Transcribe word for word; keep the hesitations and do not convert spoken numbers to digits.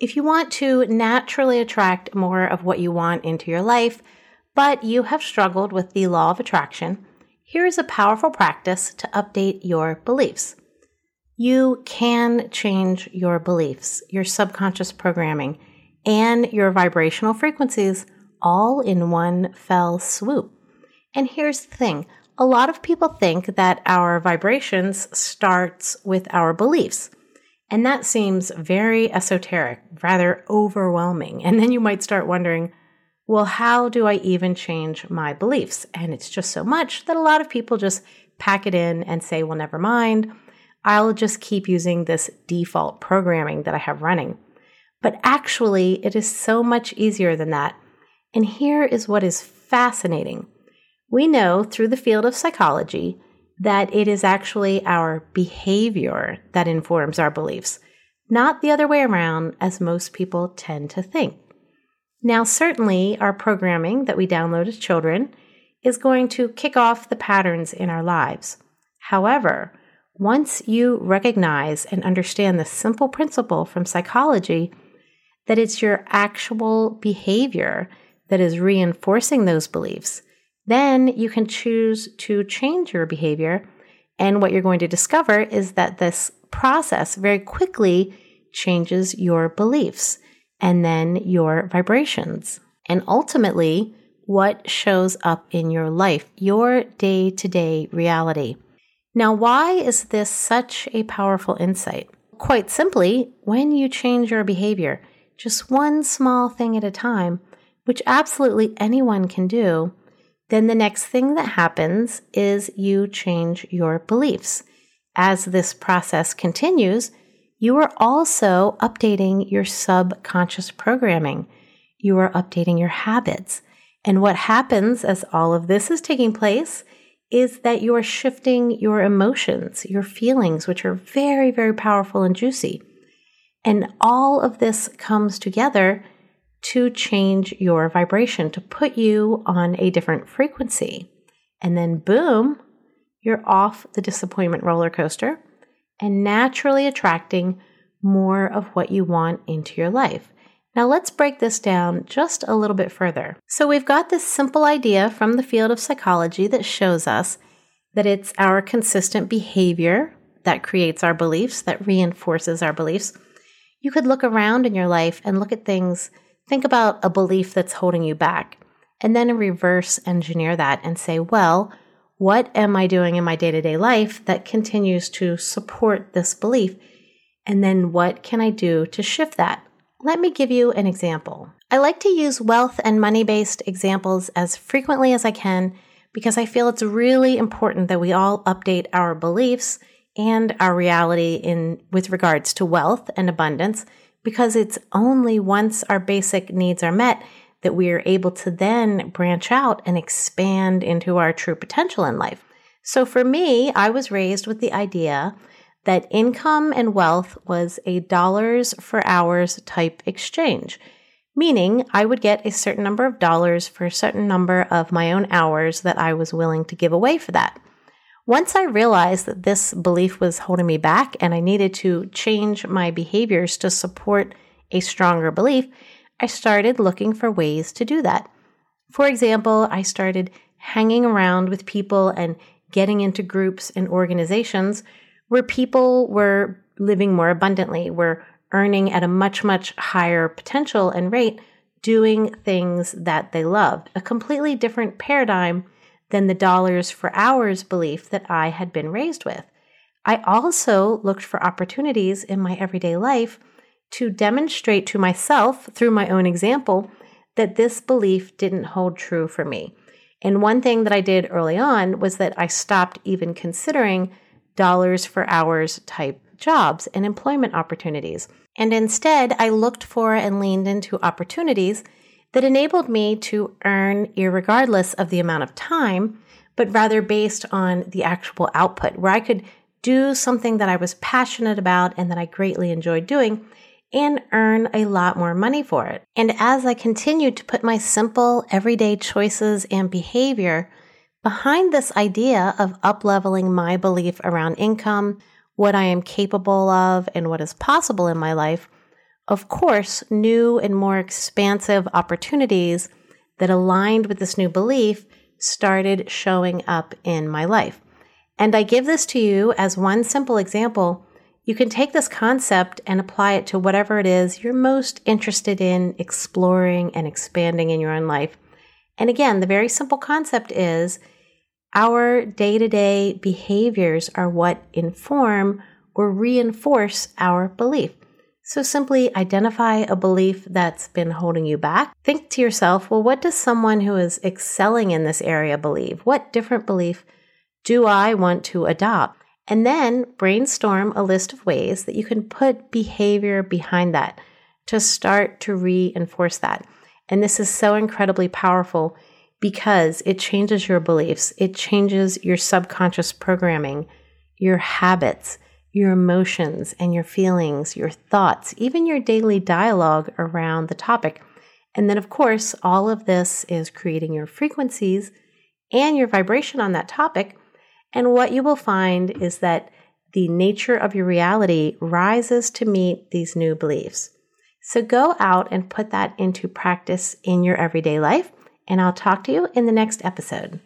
If you want to naturally attract more of what you want into your life, but you have struggled with the law of attraction, here is a powerful practice to update your beliefs. You can change your beliefs, your subconscious programming, and your vibrational frequencies all in one fell swoop. And here's the thing. A lot of people think that our vibrations starts with our beliefs, and that seems very esoteric, rather overwhelming. And then you might start wondering, well, how do I even change my beliefs? And it's just so much that a lot of people just pack it in and say, well, never mind. I'll just keep using this default programming that I have running. But actually, it is so much easier than that. And here is what is fascinating. We know through the field of psychology that it is actually our behavior that informs our beliefs, not the other way around as most people tend to think. Now, certainly our programming that we download as children is going to kick off the patterns in our lives. However, once you recognize and understand the simple principle from psychology that it's your actual behavior that is reinforcing those beliefs, then you can choose to change your behavior. And what you're going to discover is that this process very quickly changes your beliefs and then your vibrations and ultimately what shows up in your life, your day-to-day reality. Now, why is this such a powerful insight? Quite simply, when you change your behavior, just one small thing at a time, which absolutely anyone can do, then the next thing that happens is you change your beliefs. As this process continues, you are also updating your subconscious programming. You are updating your habits. And what happens as all of this is taking place is that you are shifting your emotions, your feelings, which are very, very powerful and juicy. And all of this comes together to change your vibration, to put you on a different frequency. And then boom, you're off the disappointment roller coaster and naturally attracting more of what you want into your life. Now let's break this down just a little bit further. So we've got this simple idea from the field of psychology that shows us that it's our consistent behavior that creates our beliefs, that reinforces our beliefs. You could look around in your life and look at things. Think about a belief that's holding you back and then reverse engineer that and say, well, what am I doing in my day-to-day life that continues to support this belief? And then what can I do to shift that? Let me give you an example. I like to use wealth and money-based examples as frequently as I can because I feel it's really important that we all update our beliefs and our reality in with regards to wealth and abundance, because it's only once our basic needs are met that we are able to then branch out and expand into our true potential in life. So for me, I was raised with the idea that income and wealth was a dollars for hours type exchange, meaning I would get a certain number of dollars for a certain number of my own hours that I was willing to give away for that. Once I realized that this belief was holding me back and I needed to change my behaviors to support a stronger belief, I started looking for ways to do that. For example, I started hanging around with people and getting into groups and organizations where people were living more abundantly, were earning at a much, much higher potential and rate, doing things that they loved. A completely different paradigm than the dollars for hours belief that I had been raised with. I also looked for opportunities in my everyday life to demonstrate to myself through my own example that this belief didn't hold true for me. And one thing that I did early on was that I stopped even considering dollars for hours type jobs and employment opportunities. And instead, I looked for and leaned into opportunities that enabled me to earn irregardless of the amount of time, but rather based on the actual output, where I could do something that I was passionate about and that I greatly enjoyed doing and earn a lot more money for it. And as I continued to put my simple everyday choices and behavior behind this idea of up-leveling my belief around income, what I am capable of, and what is possible in my life, of course, new and more expansive opportunities that aligned with this new belief started showing up in my life. And I give this to you as one simple example. You can take this concept and apply it to whatever it is you're most interested in exploring and expanding in your own life. And again, the very simple concept is our day-to-day behaviors are what inform or reinforce our belief. So simply identify a belief that's been holding you back. Think to yourself, well, what does someone who is excelling in this area believe? What different belief do I want to adopt? And then brainstorm a list of ways that you can put behavior behind that to start to reinforce that. And this is so incredibly powerful because it changes your beliefs. It changes your subconscious programming, your habits, your emotions and your feelings, your thoughts, even your daily dialogue around the topic. And then, of course, all of this is creating your frequencies and your vibration on that topic. And what you will find is that the nature of your reality rises to meet these new beliefs. So go out and put that into practice in your everyday life. And I'll talk to you in the next episode.